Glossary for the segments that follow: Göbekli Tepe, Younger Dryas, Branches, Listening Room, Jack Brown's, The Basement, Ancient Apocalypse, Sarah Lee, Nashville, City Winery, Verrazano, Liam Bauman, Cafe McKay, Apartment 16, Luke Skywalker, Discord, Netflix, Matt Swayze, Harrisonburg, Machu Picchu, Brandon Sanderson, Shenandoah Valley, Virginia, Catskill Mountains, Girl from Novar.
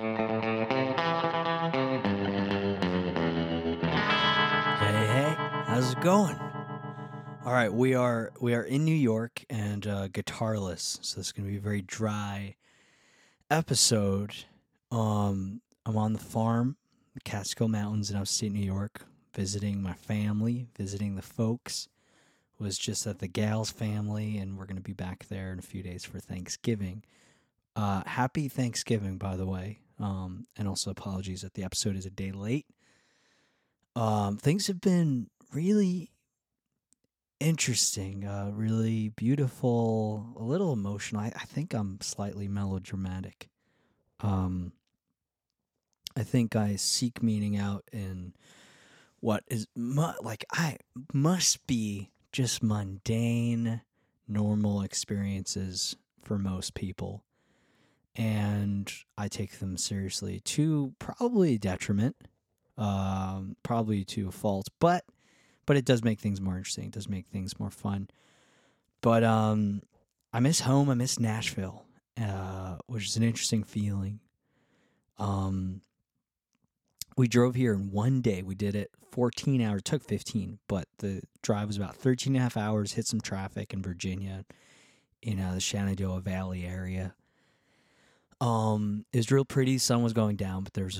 Hey, how's it going? All right, we are in New York and guitarless, so it's gonna be a very dry episode. I'm on the farm, the Catskill Mountains in upstate New York, visiting my family, visiting the folks. Was just at the Gal's family, and we're gonna be back there in a few days for Thanksgiving. Happy Thanksgiving, by the way, and also apologies that the episode is a day late. Things have been really interesting, really beautiful, a little emotional. I think I'm slightly melodramatic. I think I seek meaning out in what is I must be just mundane, normal experiences for most people. And I take them seriously to probably detriment, probably to a fault, but it does make things more interesting. It does make things more fun. But I miss home. I miss Nashville, which is an interesting feeling. We drove here in one day. We did it 14 hours. It took 15, but the drive was about 13 and a half hours. Hit some traffic in Virginia, in the Shenandoah Valley area. It was real pretty. Sun was going down, but there's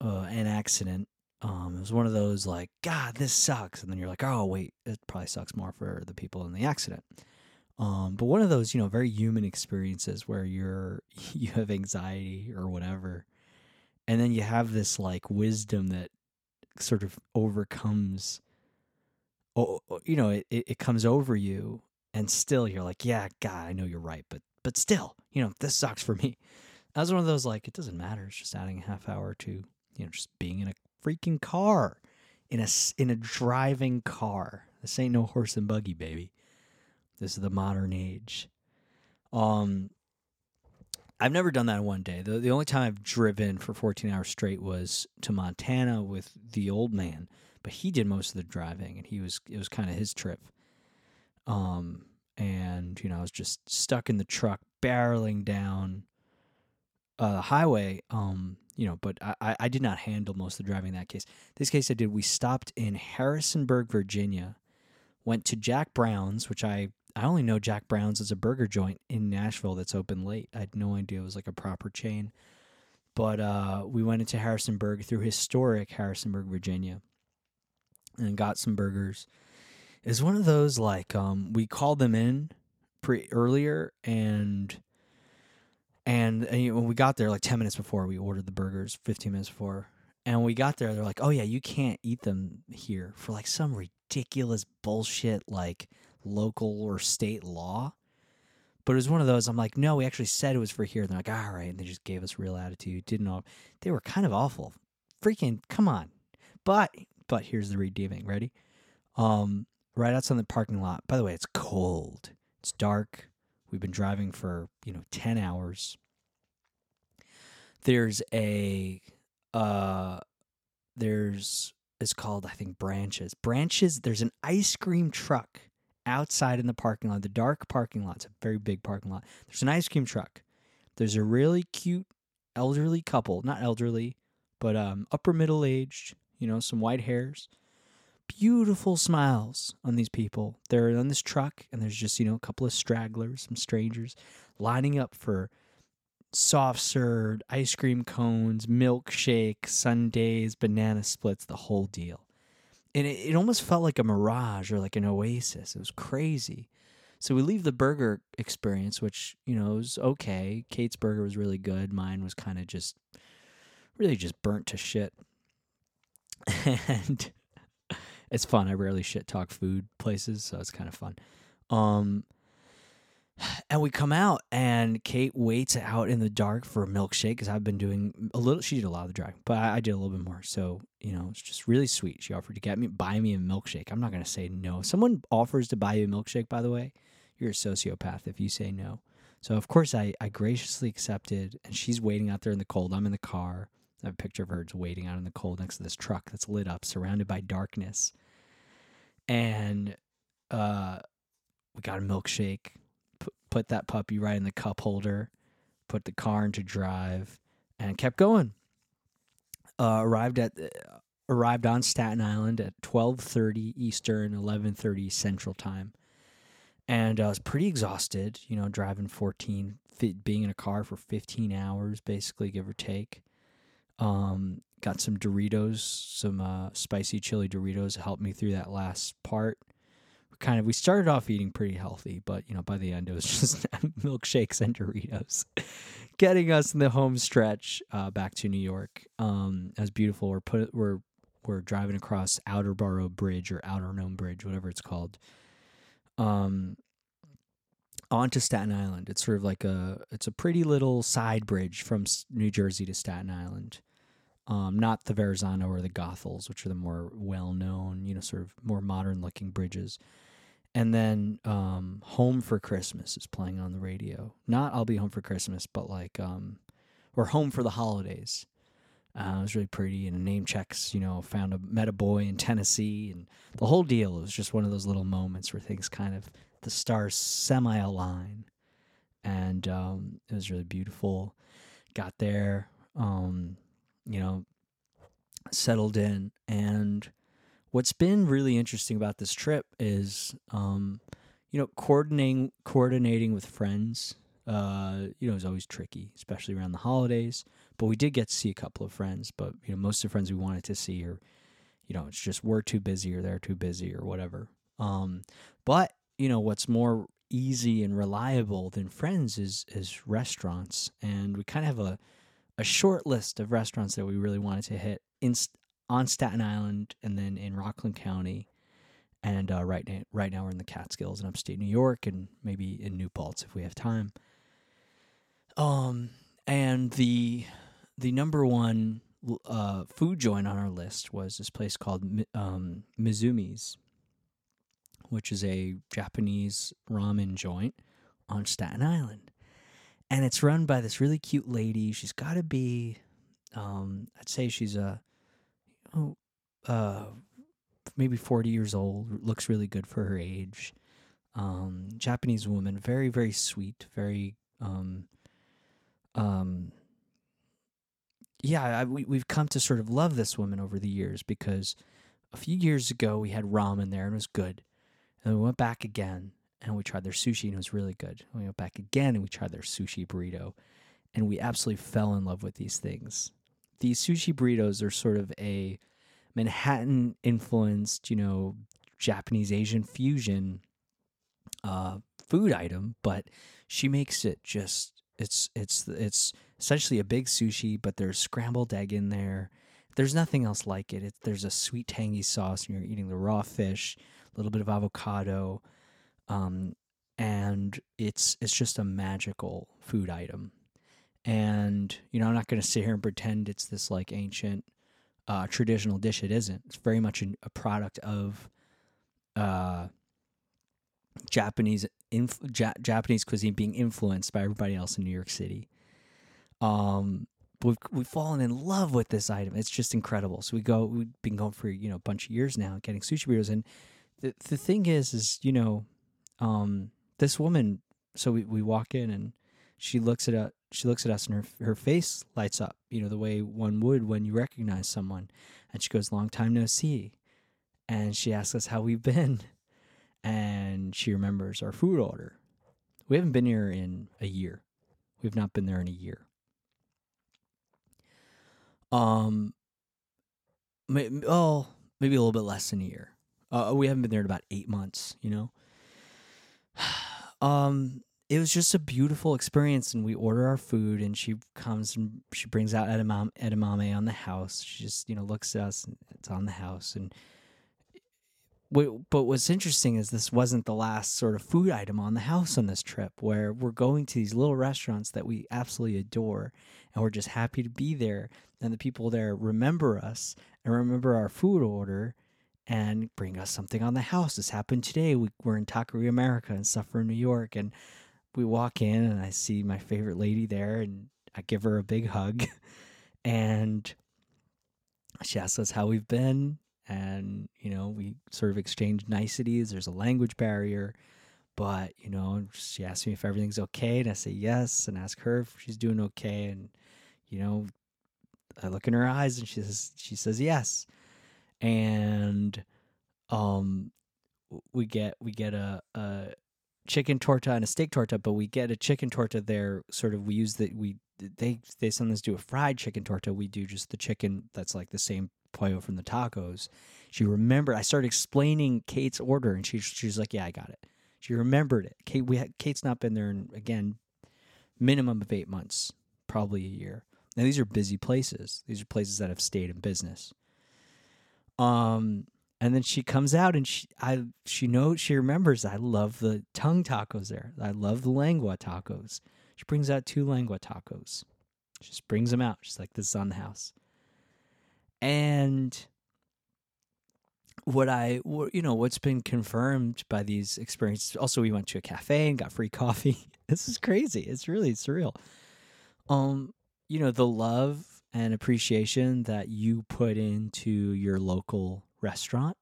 an accident. It was one of those like, God, this sucks. And then you're like, oh, wait, it probably sucks more for the people in the accident. But one of those, very human experiences where you have anxiety or whatever. And then you have this like wisdom that sort of overcomes, it comes over you, and still you're like, yeah, God, I know you're right. But still, this sucks for me. I was one of those like, it doesn't matter. It's just adding a half hour to, just being in a freaking car, in a driving car. This ain't no horse and buggy, baby. This is the modern age. I've never done that in one day. The only time I've driven for 14 hours straight was to Montana with the old man, but he did most of the driving, and it was kind of his trip. And I was just stuck in the truck, barreling down the highway, but I did not handle most of the driving in that case. This case I did. We stopped in Harrisonburg, Virginia, went to Jack Brown's, which I only know Jack Brown's as a burger joint in Nashville that's open late. I had no idea it was like a proper chain. But we went into Harrisonburg through historic Harrisonburg, Virginia, and got some burgers. It was one of those like we called them in earlier and when we got there like 10 minutes before we ordered the burgers, 15 minutes before, and we got there, they're like, oh yeah, you can't eat them here for like some ridiculous bullshit like local or state law. But it was one of those, I'm like, no, we actually said it was for here. And they're like, all right, and they just gave us real attitude. Didn't know, they were kind of awful. Freaking come on. But here's the redeeming. Ready? Right outside the parking lot. By the way, it's cold. It's dark. We've been driving for, 10 hours. There's it's called, I think, Branches. Branches, there's an ice cream truck outside in the parking lot, the dark parking lot. It's a very big parking lot. There's an ice cream truck. There's a really cute elderly couple, not elderly, but upper middle-aged, some white hairs. Beautiful smiles on these people. They're on this truck, and there's just, a couple of stragglers, some strangers, lining up for soft-served ice cream cones, milkshakes, sundaes, banana splits, the whole deal. And it almost felt like a mirage or like an oasis. It was crazy. So we leave the burger experience, which, was okay. Kate's burger was really good. Mine was kind of just, really just burnt to shit. And it's fun. I rarely shit talk food places, so it's kind of fun. And we come out, and Kate waits out in the dark for a milkshake because I've been doing a little. She did a lot of the driving, but I did a little bit more. So, it's just really sweet. She offered to buy me a milkshake. I'm not going to say no. If someone offers to buy you a milkshake, by the way, you're a sociopath if you say no. So, of course, I graciously accepted, and she's waiting out there in the cold. I'm in the car. I have a picture of her just waiting out in the cold next to this truck that's lit up, surrounded by darkness. And we got a milkshake, put that puppy right in the cup holder, put the car into drive, and kept going. Arrived on Staten Island at 12:30 Eastern, 11:30 Central Time. And I was pretty exhausted, you know, driving being in a car for 15 hours, basically, give or take. Got some Doritos, some spicy chili Doritos to help me through that last part. We started off eating pretty healthy, but, you know, by the end, it was just milkshakes and Doritos. Getting us in the home stretch back to New York. It was beautiful. We're driving across Outerborough Bridge or Outer Nome Bridge, whatever it's called. Onto Staten Island. It's sort of like it's a pretty little side bridge from New Jersey to Staten Island. Not the Verrazano or the Gothels, which are the more well-known, you know, sort of more modern-looking bridges. And then Home for Christmas is playing on the radio. Not I'll Be Home for Christmas, but like, or Home for the Holidays. It was really pretty, and name checks, you know, met a boy in Tennessee, and the whole deal. It was just one of those little moments where things kind of, the stars semi-align, and it was really beautiful. Got there, you know, settled in, and what's been really interesting about this trip is, you know, coordinating with friends, you know, is always tricky, especially around the holidays. But we did get to see a couple of friends, but, you know, most of the friends we wanted to see are, you know, it's just we're too busy or they're too busy or whatever. But, you know, what's more easy and reliable than friends is restaurants. And we kind of have a short list of restaurants that we really wanted to hit on Staten Island and then in Rockland County. And right now we're in the Catskills in upstate New York and maybe in New Paltz if we have time. And the number one food joint on our list was this place called Mizumi's, which is a Japanese ramen joint on Staten Island. And it's run by this really cute lady. She's got to be, I'd say she's maybe 40 years old, looks really good for her age. Japanese woman, very, very sweet, very... we've come to sort of love this woman over the years because a few years ago we had ramen there and it was good. And we went back again and we tried their sushi and it was really good. And we went back again and we tried their sushi burrito and we absolutely fell in love with these things. These sushi burritos are sort of a Manhattan influenced, you know, Japanese Asian fusion, food item, but she makes it just, It's essentially a big sushi, but there's scrambled egg in there. There's nothing else like it. There's a sweet tangy sauce, and you're eating the raw fish, a little bit of avocado, and it's just a magical food item. And you know, I'm not going to sit here and pretend it's this like ancient traditional dish. It isn't. It's very much a product of Japanese cuisine being influenced by everybody else in New York City. But we've fallen in love with this item. It's just incredible. So we've been going for, you know, a bunch of years now, getting sushi burritos. And the thing is, you know, this woman, so we walk in and she looks at us and her face lights up, you know, the way one would when you recognize someone. And she goes, "Long time no see." And she asks us how we've been. And she remembers our food order. We haven't been here in a year. We've not been there in a year. Maybe a little bit less than a year. We haven't been there in about 8 months, you know? It was just a beautiful experience, and we order our food, and she comes and she brings out edamame on the house. She just, you know, looks at us, and it's on the house, and... But what's interesting is this wasn't the last sort of food item on the house on this trip, where we're going to these little restaurants that we absolutely adore, and we're just happy to be there, and the people there remember us and remember our food order and bring us something on the house. This happened today. We're in Taqueria America in Suffern, New York, and we walk in, and I see my favorite lady there, and I give her a big hug, and she asks us how we've been. And, you know, we sort of exchange niceties. There's a language barrier. But, you know, she asked me if everything's okay. And I say yes and ask her if she's doing okay. And, you know, I look in her eyes and she says yes. And we get a chicken torta and a steak torta, but we get a chicken torta there. Sort of, they sometimes do a fried chicken torta. We do just the chicken that's like the same pollo from the tacos. She remembered. I started explaining Kate's order, and she's like, "Yeah, I got it." She remembered it. Kate's not been there in, again, minimum of 8 months, probably a year. Now these are busy places. These are places that have stayed in business. And then she comes out and she remembers, I love the tongue tacos there. I love the lengua tacos. She brings out 2 lengua tacos. She just brings them out. She's like, this is on the house. And what's been confirmed by these experiences. Also, we went to a cafe and got free coffee. This is crazy. It's really surreal. You know, the love and appreciation that you put into your local restaurant,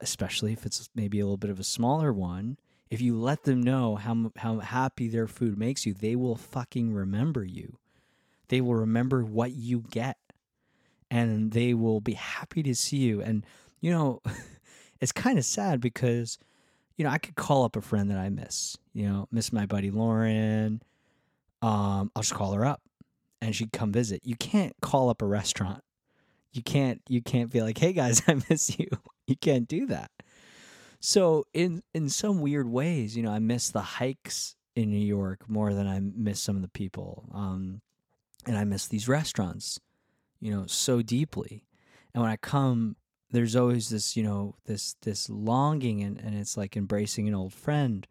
especially if it's maybe a little bit of a smaller one, if you let them know how happy their food makes you, they will fucking remember you. They will remember what you get, and they will be happy to see you. And, you know, it's kind of sad because, you know, I could call up a friend that I miss, you know, miss my buddy Lauren. I'll just call her up and she'd come visit. You can't call up a restaurant. You can't be like, hey guys, I miss you. You can't do that. So in some weird ways, you know, I miss the hikes in New York more than I miss some of the people. And I miss these restaurants, you know, so deeply. And when I come, there's always this, you know, this longing and it's like embracing an old friend,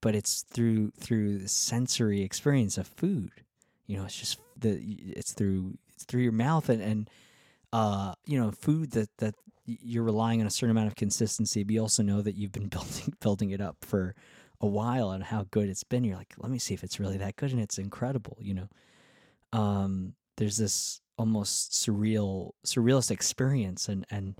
but it's through the sensory experience of food. You know, it's just it's through your mouth and you know, food that you're relying on a certain amount of consistency, but you also know that you've been building it up for a while and how good it's been. You're like, let me see if it's really that good, and it's incredible, you know. There's this almost surrealist experience, and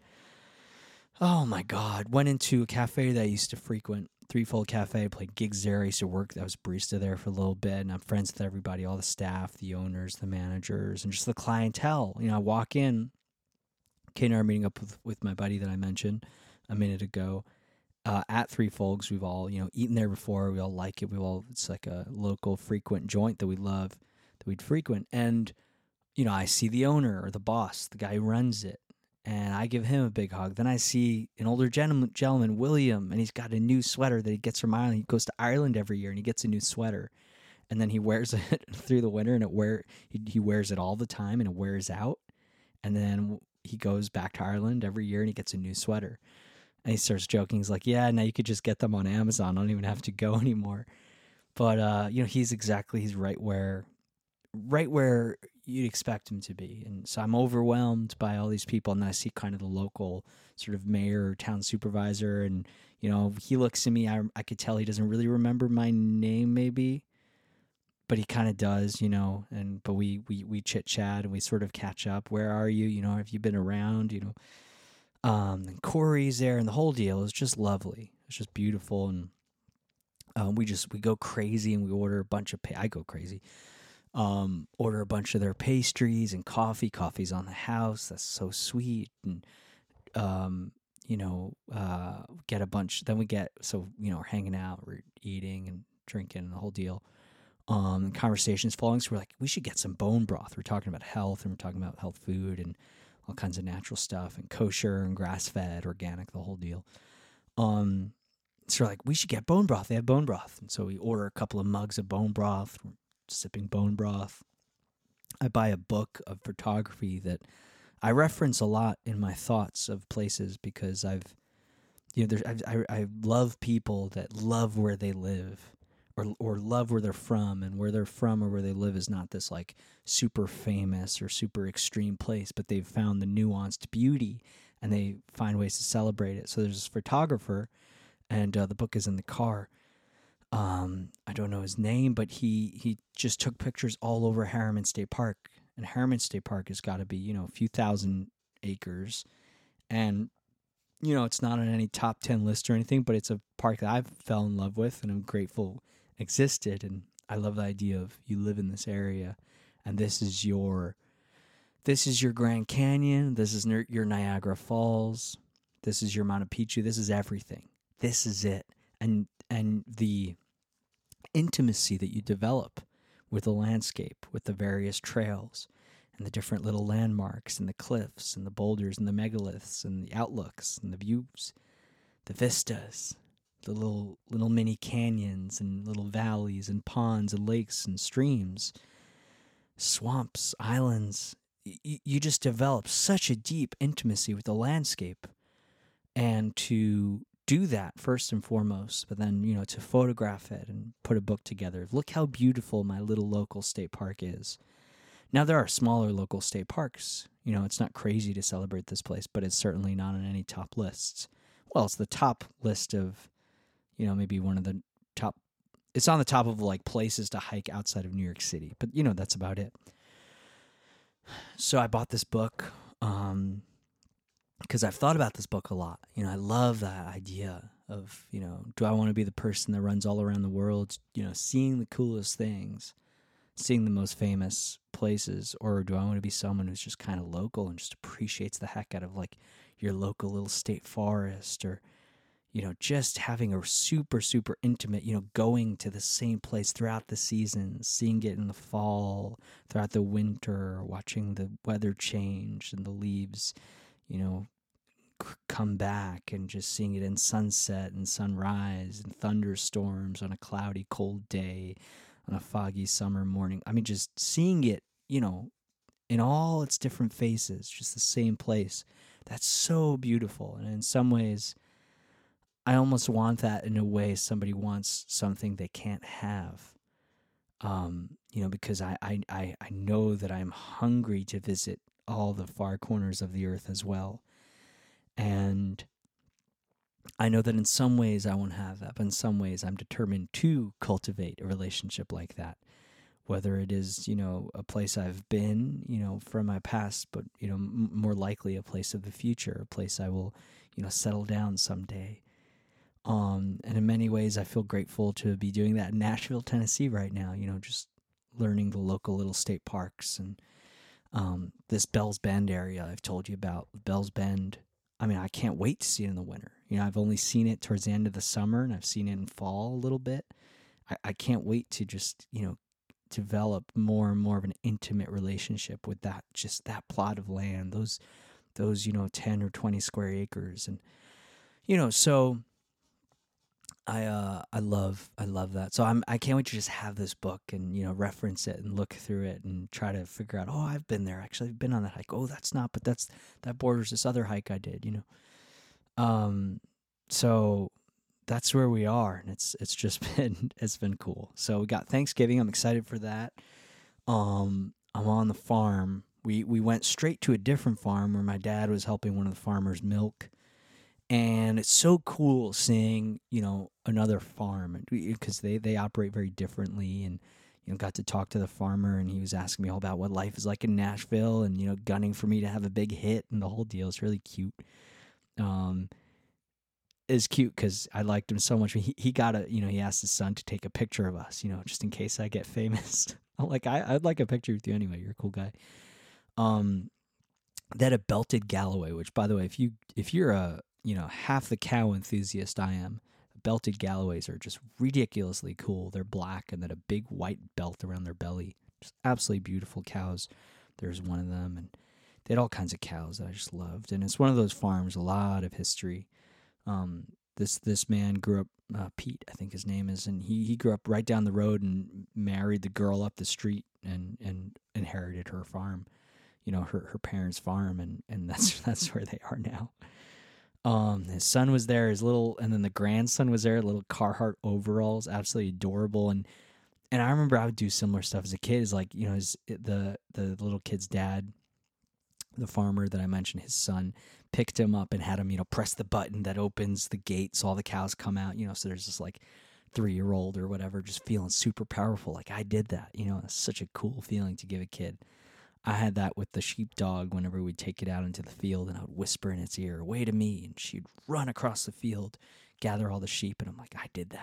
oh my God, went into a cafe that I used to frequent, Threefold Cafe, played gigs there. I used to work, I was barista there for a little bit, and I'm friends with everybody, all the staff, the owners, the managers, and just the clientele. You know, I walk in. Kate and I are meeting up with my buddy that I mentioned a minute ago at Three Folks. We've all, you know, eaten there before. We all like it. It's like a local frequent joint that we love, that we'd frequent. And, you know, I see the owner or the boss, the guy who runs it, and I give him a big hug. Then I see an older gentleman, William, and he's got a new sweater that he gets from Ireland. He goes to Ireland every year and he gets a new sweater. And then he wears it through the winter, and he wears it all the time, and it wears out. And then he goes back to Ireland every year and he gets a new sweater. And he starts joking. He's like, yeah, now you could just get them on Amazon. I don't even have to go anymore. But, you know, he's right where you'd expect him to be. And so I'm overwhelmed by all these people. And then I see kind of the local sort of mayor or town supervisor. And, you know, he looks at me. I could tell he doesn't really remember my name maybe, but he kind of does, you know, but we chit chat and we sort of catch up. Where are you? You know, have you been around? You know, and Corey's there, and the whole deal is just lovely. It's just beautiful. And we go crazy and we order a bunch of, I go crazy, order a bunch of their pastries and coffee. Coffee's on the house. That's so sweet. And, you know, get a bunch, then we get, so, you know, we're hanging out, we're eating and drinking and the whole deal. Conversations following, so we're like, we should get some bone broth. We're talking about health, and we're talking about health food and all kinds of natural stuff and kosher and grass-fed, organic, the whole deal. So we're like, we should get bone broth. They have bone broth. And so we order a couple of mugs of bone broth. We're sipping bone broth. I buy a book of photography that I reference a lot in my thoughts of places because I've, you know, I love people that love where they live. Or love where they're from, and where they're from or where they live is not this like super famous or super extreme place, but they've found the nuanced beauty and they find ways to celebrate it. So there's this photographer, and the book is in the car. I don't know his name, but he just took pictures all over Harriman State Park, and Harriman State Park has got to be, you know, a few thousand acres, and you know, it's not on any top 10 list or anything, but it's a park that I fell in love with, and I'm grateful existed. And I love the idea of you live in this area and this is your Grand Canyon, this is your Niagara Falls, this is your Machu Picchu, this is everything. This is it. And the intimacy that you develop with the landscape, with the various trails and the different little landmarks and the cliffs and the boulders and the megaliths and the outlooks and the views, the vistas, the little mini canyons and little valleys and ponds and lakes and streams, swamps, islands. You just develop such a deep intimacy with the landscape. And to do that first and foremost, but then, to photograph it and put a book together. Look how beautiful my little local state park is. Now, there are smaller local state parks. It's not crazy to celebrate this place, but it's certainly not on any top lists. Well, it's the top list of, maybe one of the top. It's on the top of places to hike outside of New York City, but that's about it. So I bought this book because I've thought about this book a lot. I love that idea of, do I want to be the person that runs all around the world, seeing the coolest things, seeing the most famous places, or do I want to be someone who's just kind of local and just appreciates the heck out of your local little state forest, or just having a super, super intimate, going to the same place throughout the season, seeing it in the fall, throughout the winter, watching the weather change and the leaves, come back, and just seeing it in sunset and sunrise and thunderstorms on a cloudy, cold day, on a foggy summer morning. I mean, just seeing it, in all its different faces, just the same place. That's so beautiful. And in some ways, I almost want that in a way somebody wants something they can't have, because I know that I'm hungry to visit all the far corners of the earth as well. And I know that in some ways I won't have that, but in some ways I'm determined to cultivate a relationship like that, whether it is, a place I've been, from my past, but, more likely a place of the future, a place I will, settle down someday. And in many ways, I feel grateful to be doing that in Nashville, Tennessee right now, just learning the local little state parks and this Bell's Bend area I've told you about. Bell's Bend, I mean, I can't wait to see it in the winter. I've only seen it towards the end of the summer, and I've seen it in fall a little bit. I can't wait to just, develop more and more of an intimate relationship with that, just that plot of land, those 10 or 20 square acres. And, so... I love that. So I can't wait to just have this book and, reference it and look through it and try to figure out, oh, I've been there. Actually, I've been on that hike. Oh, that's not, but that borders this other hike I did, So that's where we are. And it's just been, it's been cool. So we got Thanksgiving. I'm excited for that. I'm on the farm. We went straight to a different farm where my dad was helping one of the farmers milk. And it's so cool seeing, another farm, because they operate very differently, and, got to talk to the farmer, and he was asking me all about what life is like in Nashville and, gunning for me to have a big hit and the whole deal. It's really cute. It's cute because I liked him so much. He got he asked his son to take a picture of us, just in case I get famous. I'm like, I'd like a picture with you anyway. You're a cool guy. They had a Belted Galloway, which, by the way, if you're a, half the cow enthusiast I am, Belted Galloways are just ridiculously cool. They're black and then a big white belt around their belly. Just absolutely beautiful cows. There's one of them, and they had all kinds of cows that I just loved. And it's one of those farms, a lot of history. This man grew up, Pete, I think his name is, and he grew up right down the road and married the girl up the street and inherited her farm, her parents' farm, and that's where they are now. His son was there, and then the grandson was there, little Carhartt overalls, absolutely adorable. And I remember I would do similar stuff as a kid. Is like, the little kid's dad, the farmer that I mentioned, his son picked him up and had him, press the button that opens the gate so all the cows come out, so there's this 3-year-old or whatever, just feeling super powerful. Like I did that, it's such a cool feeling to give a kid. I had that with the sheepdog whenever we'd take it out into the field, and I would whisper in its ear, "Wait a me," and she'd run across the field, gather all the sheep, and I'm like, I did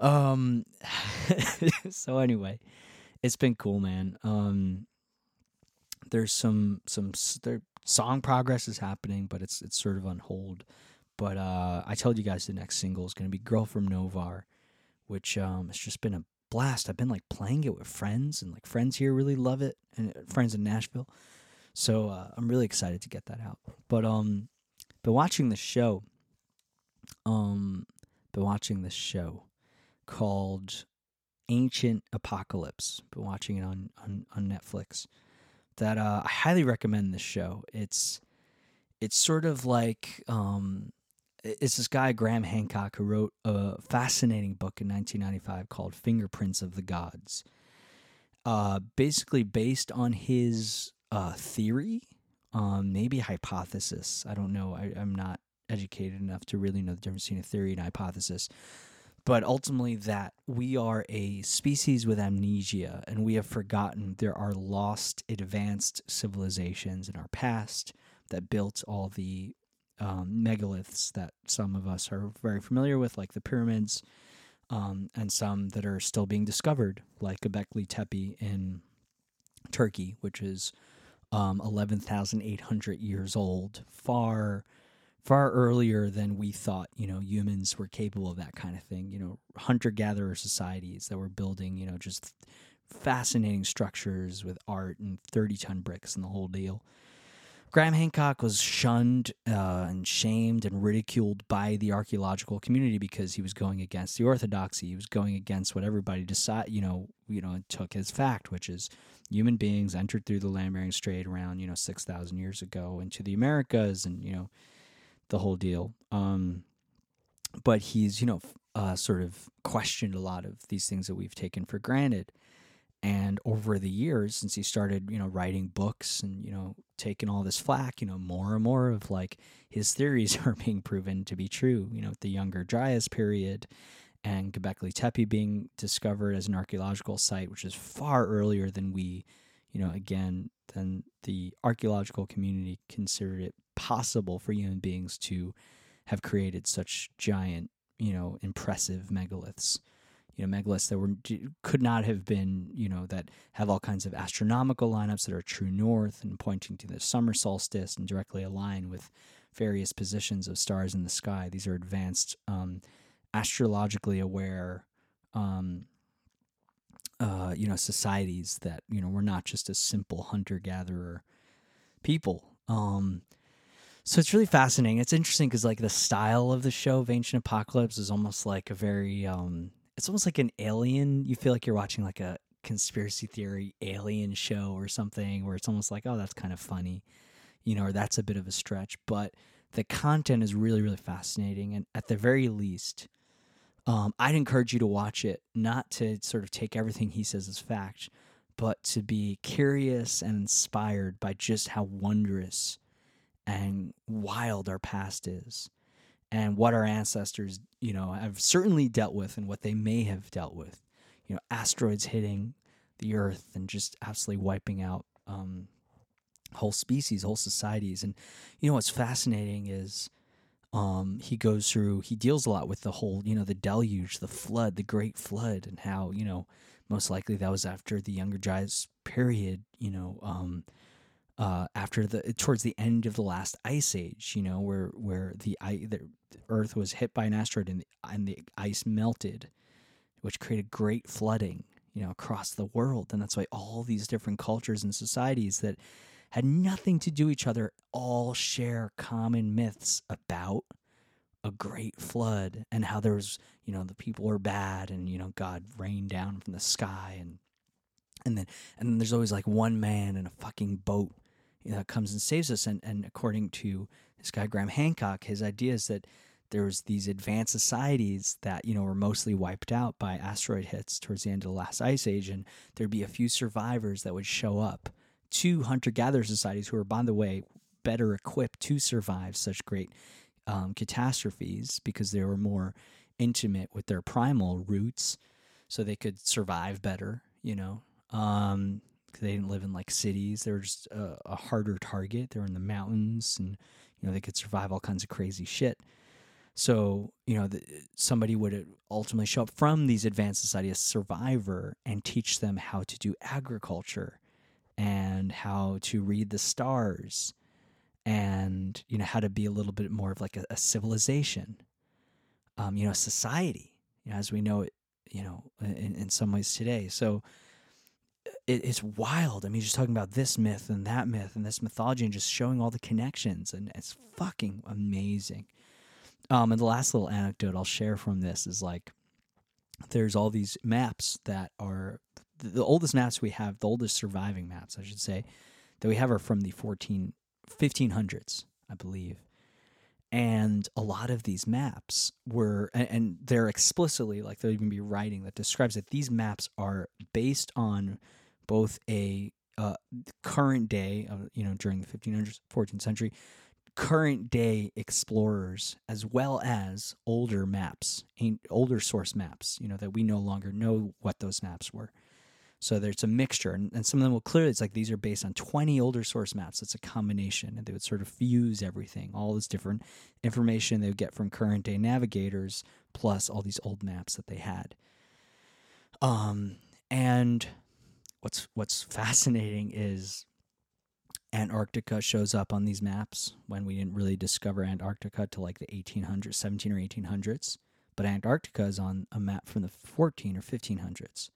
that. So anyway, It's been cool, man. There's some there, song progress is happening, but it's sort of on hold. But I told you guys the next single is going to be Girl from Novar, which it's just been a blast. I've been like playing it with friends, and like friends here really love it, and friends in Nashville. So I'm really excited to get that out. But been watching the show called Ancient Apocalypse. Been watching it on Netflix. That I highly recommend this show. It's sort of like it's this guy Graham Hancock who wrote a fascinating book in 1995 called Fingerprints of the Gods. Basically based on his theory, maybe hypothesis. I don't know. I'm not educated enough to really know the difference between a theory and a hypothesis. But ultimately that we are a species with amnesia, and we have forgotten there are lost advanced civilizations in our past that built all the megaliths that some of us are very familiar with, like the pyramids, and some that are still being discovered, like Göbekli Tepe in Turkey, which is 11,800 years old, far earlier than we thought, humans were capable of that kind of thing. Hunter-gatherer societies that were building, just fascinating structures with art and 30-ton bricks and the whole deal. Graham Hancock was shunned and shamed and ridiculed by the archaeological community because he was going against the orthodoxy. He was going against what everybody decided, took as fact, which is human beings entered through the land-bearing strait around, 6,000 years ago into the Americas and, the whole deal. But he's, sort of questioned a lot of these things that we've taken for granted. And over the years, since he started, writing books and, taking all this flack, more and more of like his theories are being proven to be true, the Younger Dryas period and Göbekli Tepe being discovered as an archaeological site, which is far earlier than we, than the archaeological community considered it possible for human beings to have created such giant, impressive megaliths. Megaliths that could not have been, that have all kinds of astronomical lineups that are true north and pointing to the summer solstice and directly align with various positions of stars in the sky. These are advanced, astrologically aware, societies that, were not just a simple hunter-gatherer people. So it's really fascinating. It's interesting because, like, the style of the show, Ancient Apocalypse, is almost like a very... it's almost like an alien. You feel like you're watching like a conspiracy theory alien show or something, where it's almost like, oh, that's kind of funny, or that's a bit of a stretch. But the content is really, really fascinating. And at the very least, I'd encourage you to watch it, not to sort of take everything he says as fact, but to be curious and inspired by just how wondrous and wild our past is. And what our ancestors, have certainly dealt with and what they may have dealt with. Asteroids hitting the Earth and just absolutely wiping out whole species, whole societies. And, what's fascinating is he deals a lot with the whole, the deluge, the flood, the great flood, and how, most likely that was after the Younger Dryas period, towards the end of the last ice age, where the Earth was hit by an asteroid and the ice melted, which created great flooding, across the world. And that's why all these different cultures and societies that had nothing to do with each other all share common myths about a great flood and how there was, the people were bad and, God rained down from the sky and then there's always like one man in a fucking boat that comes and saves us. And according to this guy, Graham Hancock, his idea is that there was these advanced societies that, were mostly wiped out by asteroid hits towards the end of the last ice age. And there'd be a few survivors that would show up to hunter-gatherer societies who were, by the way, better equipped to survive such great catastrophes because they were more intimate with their primal roots, so they could survive better, they didn't live in like cities. They were just a harder target. They were in the mountains and, they could survive all kinds of crazy shit. So, you know, somebody would ultimately show up from these advanced society, a survivor, and teach them how to do agriculture and how to read the stars and, you know, how to be a little bit more of like a civilization, you know, society, you know, as we know it, you know, in some ways today. So it's wild. I mean, just talking about this myth and that myth and this mythology and just showing all the connections, and it's fucking amazing. And the last little anecdote I'll share from this is, like, there's all these maps that are the oldest maps we have, the oldest surviving maps, I should say, that we have are from the 1500s, I believe. And a lot of these maps were, and they're explicitly, like, there'll even be writing that describes that these maps are based on both a current day, you know, during the 1500s, 14th century, current day explorers, as well as older maps, older source maps, you know, that we no longer know what those maps were. So there's a mixture, and some of them will clearly, it's like these are based on 20 older source maps. It's a combination, and they would sort of fuse everything, all this different information they would get from current day navigators, plus all these old maps that they had. And what's fascinating is Antarctica shows up on these maps when we didn't really discover Antarctica till like the 1800s, 17 or 1800s. But Antarctica is on a map from the 14 or 1500s.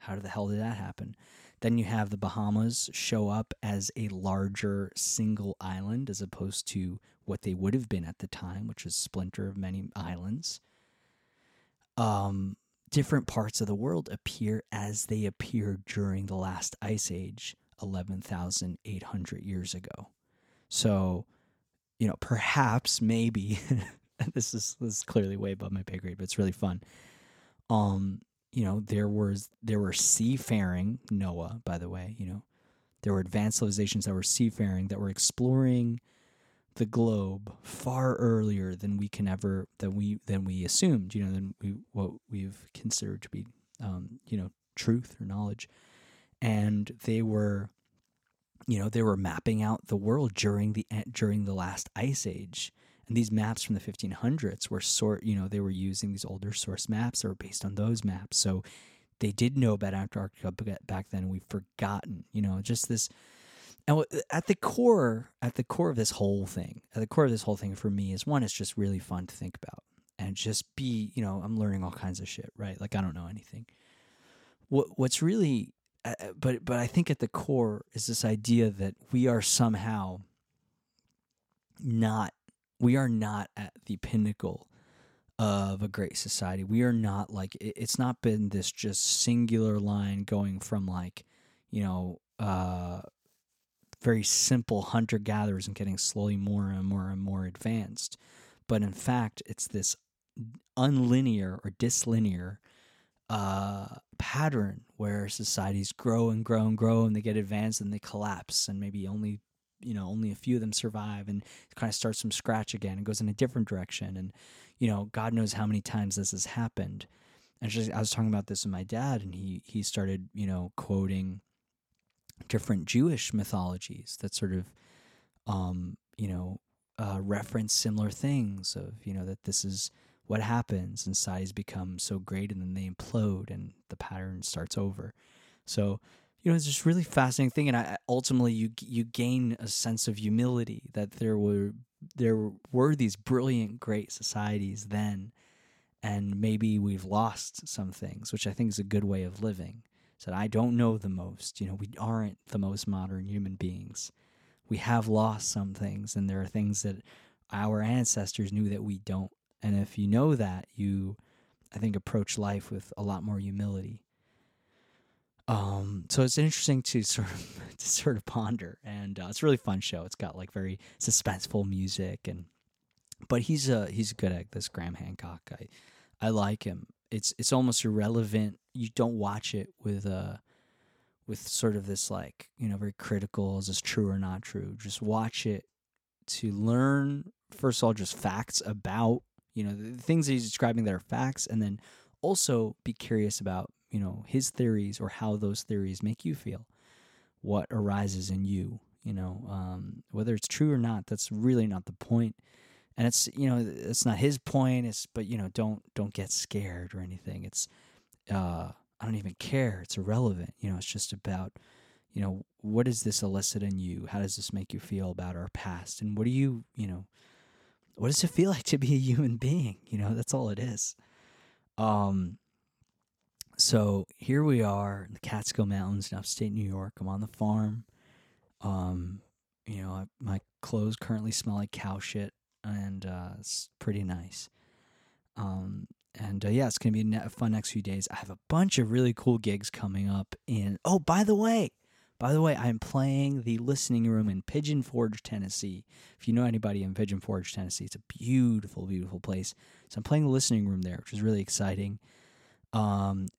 How the hell did that happen? Then you have the Bahamas show up as a larger single island as opposed to what they would have been at the time, which is a splinter of many islands. Different parts of the world appear as they appeared during the last ice age 11,800 years ago. So, you know, perhaps, maybe, this is clearly way above my pay grade, but it's really fun. You know, there were seafaring, Noah, by the way, you know, there were advanced civilizations that were seafaring, that were exploring the globe far earlier than we can ever, than we assumed, you know, what we've considered to be, you know, truth or knowledge. And they were mapping out the world during the last ice age. And these maps from the 1500s were they were using these older source maps that were based on those maps. So they did know about Antarctica back then, and we've forgotten, you know, just this. And at the core of this whole thing for me is, one, it's just really fun to think about and just be, you know, I'm learning all kinds of shit, right? Like, I don't know anything. What's really, but I think at the core is this idea that we are somehow not, we are not at the pinnacle of a great society. We are not, like, it's not been this just singular line going from, like, you know, very simple hunter-gatherers and getting slowly more and more and more advanced. But in fact, it's this unlinear or dislinear pattern where societies grow and grow and grow, and they get advanced and they collapse, and maybe only a few of them survive, and it kind of starts from scratch again. It goes in a different direction. And, you know, God knows how many times this has happened. And just, I was talking about this with my dad, and he started, you know, quoting different Jewish mythologies that sort of, you know, reference similar things of, you know, that this is what happens, and societies become so great and then they implode and the pattern starts over. So, you know, it's just really fascinating thing, and ultimately you gain a sense of humility that there were these brilliant, great societies then, and maybe we've lost some things, which I think is a good way of living. So I don't know the most, you know, we aren't the most modern human beings. We have lost some things, and there are things that our ancestors knew that we don't. And if you know that, you, I think, approach life with a lot more humility. So it's interesting to sort of ponder, and it's a really fun show. It's got, like, very suspenseful music, but he's good at this, Graham Hancock. I like him. It's almost irrelevant. You don't watch it with sort of this, like, you know, very critical, is this true or not true? Just watch it to learn, first of all, just facts about, you know, the things that he's describing that are facts, and then also be curious about, you know, his theories, or how those theories make you feel, what arises in you, you know, whether it's true or not, that's really not the point. And it's, you know, it's not his point. It's, but, you know, don't get scared or anything. It's, I don't even care. It's irrelevant. You know, it's just about, you know, what does this elicit in you? How does this make you feel about our past? And what do you, you know, what does it feel like to be a human being? You know, that's all it is. So here we are in the Catskill Mountains in upstate New York. I'm on the farm. You know, my clothes currently smell like cow shit. And it's pretty nice. Yeah, it's going to be a fun next few days. I have a bunch of really cool gigs coming up. Oh, by the way, I'm playing the Listening Room in Pigeon Forge, Tennessee. If you know anybody in Pigeon Forge, Tennessee, it's a beautiful, beautiful place. So I'm playing the Listening Room there, which is really exciting. And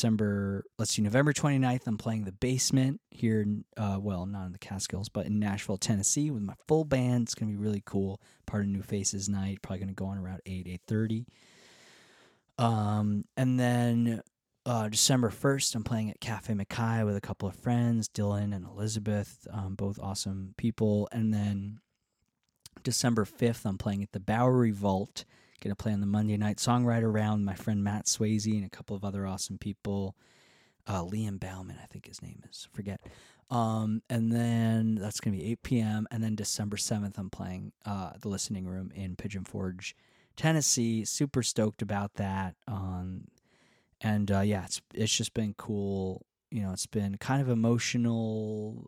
November 29th, I'm playing The Basement here, not in the Catskills, but in Nashville, Tennessee with my full band. It's going to be really cool. Part of New Faces Night, probably going to go on around 8:30. And then, December 1st, I'm playing at Cafe McKay with a couple of friends, Dylan and Elizabeth, both awesome people. And then December 5th, I'm playing at the Bowery Vault. Going to play on the Monday night songwriter round. My friend Matt Swayze and a couple of other awesome people. Liam Bauman, I think his name is. Forget. And then that's going to be 8 p.m. And then December 7th, I'm playing the Listening Room in Pigeon Forge, Tennessee. Super stoked about that. It's just been cool. You know, it's been kind of emotional.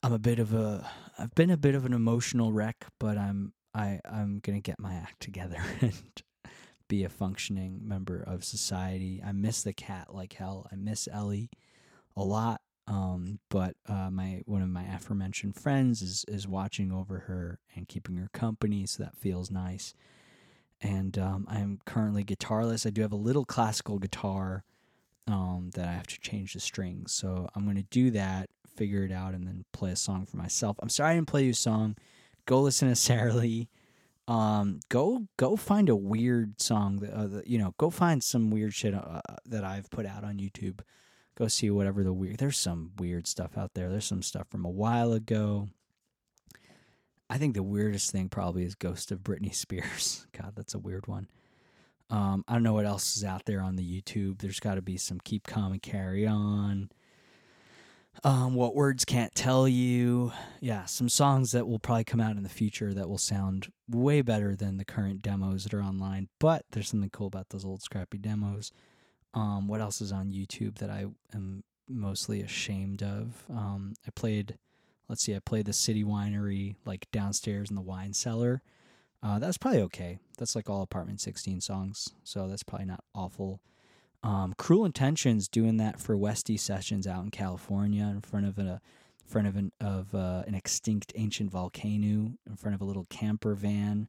I've been a bit of an emotional wreck, but I'm going to get my act together and be a functioning member of society. I miss the cat like hell. I miss Ellie a lot. One of my aforementioned friends is watching over her and keeping her company. So that feels nice. And, I'm currently guitarless. I do have a little classical guitar, that I have to change the strings. So I'm going to do that, figure it out, and then play a song for myself. I'm sorry I didn't play you a song. Go listen to Sarah Lee. Go find a weird song. Go find some weird shit that I've put out on YouTube. Go see whatever the weird. There's some weird stuff out there. There's some stuff from a while ago. I think the weirdest thing probably is Ghost of Britney Spears. God, that's a weird one. I don't know what else is out there on the YouTube. There's got to be some Keep Coming Carry On. What Words Can't Tell You. Yeah, some songs that will probably come out in the future that will sound way better than the current demos that are online, but there's something cool about those old scrappy demos. What else is on YouTube that I am mostly ashamed of? I played the City Winery, like downstairs in the wine cellar. That's probably okay. That's like all Apartment 16 songs, so that's probably not awful. Cruel Intentions doing that for Westy Sessions out in California in front of an extinct ancient volcano in front of a little camper van.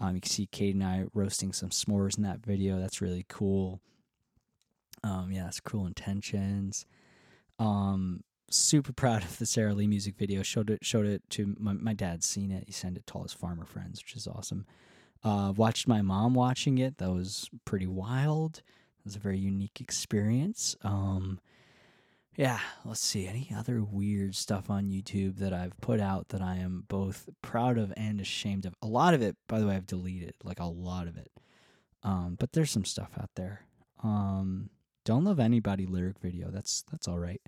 You can see Kate and I roasting some s'mores in that video. That's really cool. That's Cruel Intentions. Super proud of the Sarah Lee music video. Showed it to my dad's seen it. He sent it to all his farmer friends, which is awesome. Watched my mom watching it. That was pretty wild. It was a very unique experience. Let's see. Any other weird stuff on YouTube that I've put out that I am both proud of and ashamed of? A lot of it, by the way, I've deleted, like a lot of it. But there's some stuff out there. Don't Love Anybody lyric video. That's all right.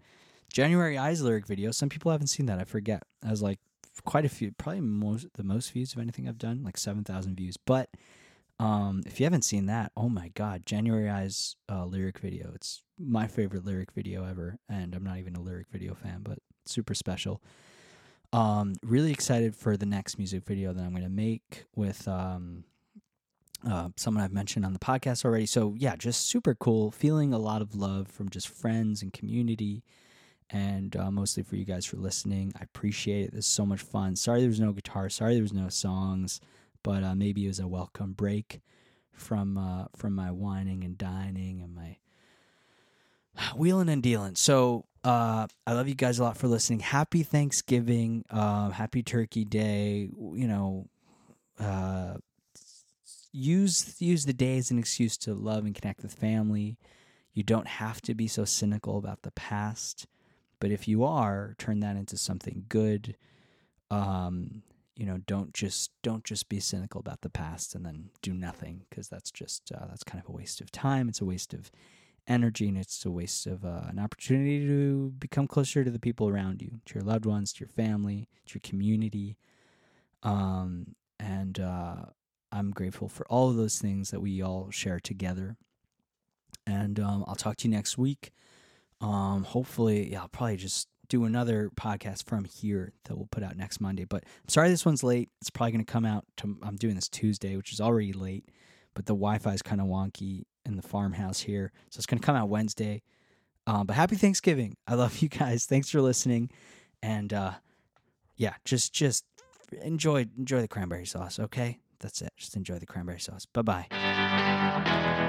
January Eyes lyric video. Some people haven't seen that. I forget. I was like quite a few, probably the most views of anything I've done, like 7,000 views. But if you haven't seen that, oh my God, January Eyes lyric video. It's my favorite lyric video ever, and I'm not even a lyric video fan, but super special. Really excited for the next music video that I'm going to make with someone I've mentioned on the podcast already. So yeah, just super cool. Feeling a lot of love from just friends and community, and mostly for you guys for listening. I appreciate it. This is so much fun. Sorry there was no guitar. Sorry there was no songs. But maybe it was a welcome break from my whining and dining and my wheeling and dealing. So I love you guys a lot for listening. Happy Thanksgiving. Happy Turkey Day. You know, use the day as an excuse to love and connect with family. You don't have to be so cynical about the past. But if you are, turn that into something good. you know, don't just be cynical about the past and then do nothing, because that's just that's kind of a waste of time. It's a waste of energy, and it's a waste of an opportunity to become closer to the people around you, to your loved ones, to your family, to your community. And I'm grateful for all of those things that we all share together. And I'll talk to you next week. Hopefully, I'll probably just do another podcast from here that we'll put out next Monday. But I'm sorry this one's late. It's probably going to come out. I'm doing this Tuesday, which is already late, but the Wi-Fi is kind of wonky in the farmhouse here. So it's going to come out Wednesday. But happy Thanksgiving. I love you guys. Thanks for listening. And yeah, just enjoy the cranberry sauce, okay? That's it. Just enjoy the cranberry sauce. Bye-bye.